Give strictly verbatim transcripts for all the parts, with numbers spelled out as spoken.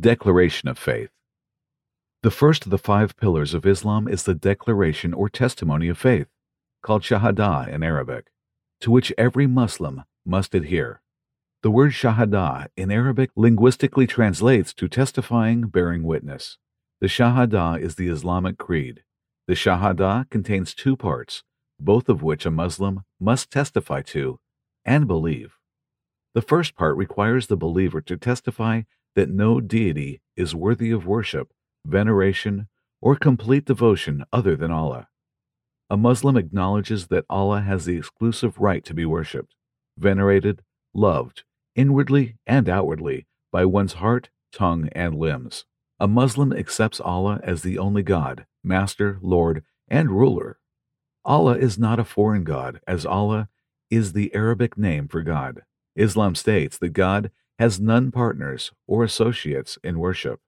Declaration of Faith. The first of the five pillars of Islam is the declaration or testimony of faith, called Shahada in Arabic, to which every Muslim must adhere. The word Shahada in Arabic linguistically translates to testifying, bearing witness. The Shahada is the Islamic creed. The Shahada contains two parts, both of which a Muslim must testify to and believe. The first part requires the believer to testify that no deity is worthy of worship, veneration, or complete devotion other than Allah. A Muslim acknowledges that Allah has the exclusive right to be worshipped, venerated, loved, inwardly and outwardly, by one's heart, tongue, and limbs. A Muslim accepts Allah as the only God, Master, Lord, and Ruler. Allah is not a foreign God, as Allah is the Arabic name for God. Islam states that God has none partners or associates in worship.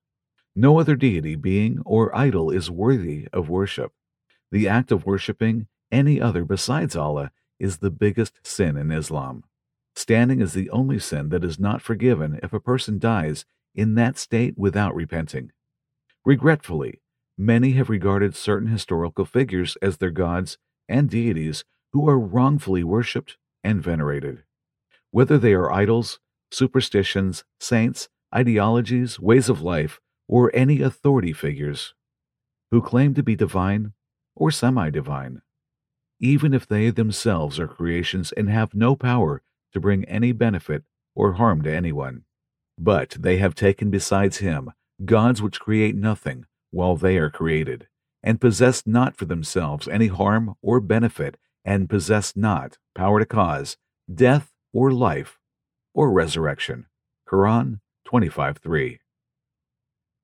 No other deity, being, or idol is worthy of worship. The act of worshiping any other besides Allah is the biggest sin in Islam. Standing is the only sin that is not forgiven if a person dies in that state without repenting. Regretfully, many have regarded certain historical figures as their gods and deities who are wrongfully worshipped and venerated. Whether they are idols, superstitions, saints, ideologies, ways of life, or any authority figures who claim to be divine or semi-divine, even if they themselves are creations and have no power to bring any benefit or harm to anyone. But they have taken besides him gods which create nothing while they are created, and possess not for themselves any harm or benefit, and possess not power to cause death or life or resurrection. Quran twenty-five three.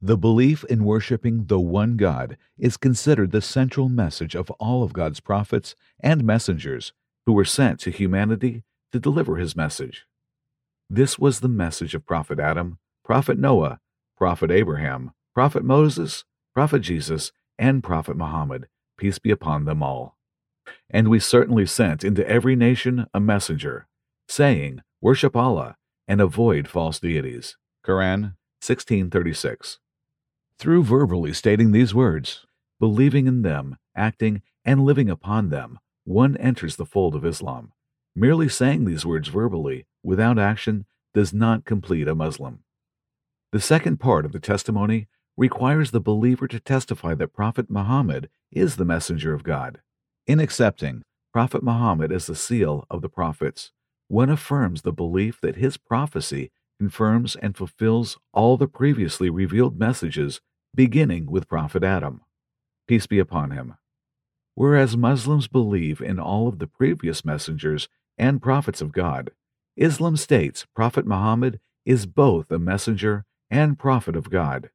The belief in worshiping the one God is considered the central message of all of God's prophets and messengers who were sent to humanity to deliver his message. This was the message of Prophet Adam, Prophet Noah, Prophet Abraham, Prophet Moses, Prophet Jesus, and Prophet Muhammad, peace be upon them all. And we certainly sent into every nation a messenger, saying, "Worship Allah and avoid false deities." Quran sixteen thirty-six. Through verbally stating these words, believing in them, acting, and living upon them, one enters the fold of Islam. Merely saying these words verbally, without action, does not complete a Muslim. The second part of the testimony requires the believer to testify that Prophet Muhammad is the messenger of God. In accepting Prophet Muhammad as the seal of the prophets, one affirms the belief that his prophecy confirms and fulfills all the previously revealed messages, beginning with Prophet Adam, peace be upon him. Whereas Muslims believe in all of the previous messengers and prophets of God, Islam states Prophet Muhammad is both a messenger and prophet of God,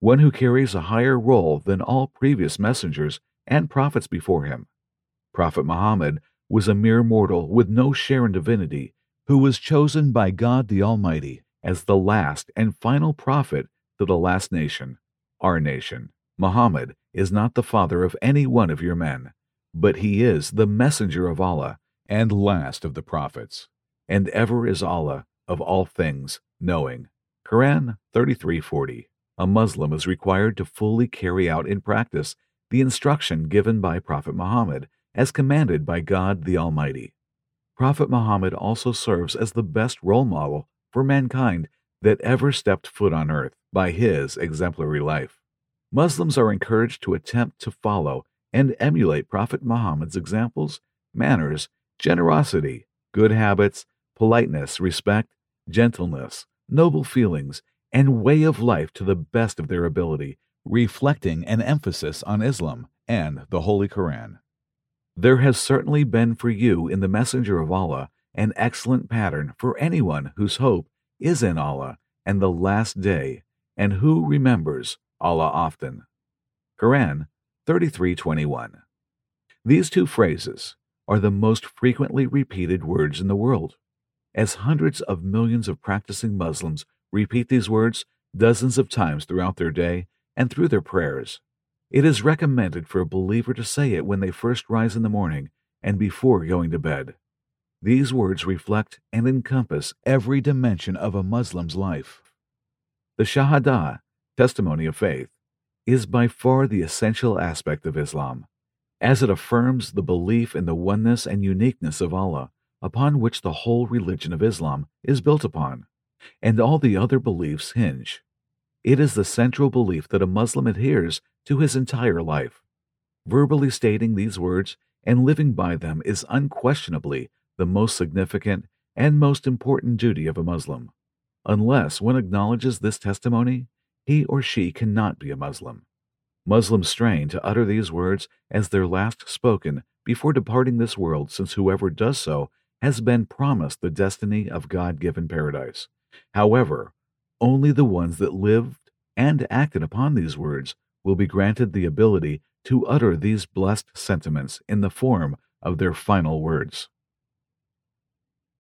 one who carries a higher role than all previous messengers and prophets before him. Prophet Muhammad was a mere mortal with no share in divinity, who was chosen by God the Almighty as the last and final prophet to the last nation, our nation. Muhammad is not the father of any one of your men, but he is the messenger of Allah and last of the prophets, and ever is Allah of all things knowing. Quran thirty-three forty. A Muslim is required to fully carry out in practice the instruction given by Prophet Muhammad as commanded by God the Almighty. Prophet Muhammad also serves as the best role model for mankind that ever stepped foot on earth by his exemplary life. Muslims are encouraged to attempt to follow and emulate Prophet Muhammad's examples, manners, generosity, good habits, politeness, respect, gentleness, noble feelings, and way of life to the best of their ability, reflecting an emphasis on Islam and the Holy Quran. There has certainly been for you in the Messenger of Allah an excellent pattern for anyone whose hope is in Allah and the last day, and who remembers Allah often. Quran thirty-three twenty-one. These two phrases are the most frequently repeated words in the world, as hundreds of millions of practicing Muslims repeat these words dozens of times throughout their day and through their prayers. It is recommended for a believer to say it when they first rise in the morning and before going to bed. These words reflect and encompass every dimension of a Muslim's life. The Shahada, testimony of faith, is by far the essential aspect of Islam, as it affirms the belief in the oneness and uniqueness of Allah, upon which the whole religion of Islam is built upon, and all the other beliefs hinge. It is the central belief that a Muslim adheres to his entire life. Verbally stating these words and living by them is unquestionably the most significant and most important duty of a Muslim. Unless one acknowledges this testimony, he or she cannot be a Muslim. Muslims strain to utter these words as their last spoken before departing this world, since whoever does so has been promised the destiny of God-given paradise. However, only the ones that lived and acted upon these words will be granted the ability to utter these blessed sentiments in the form of their final words.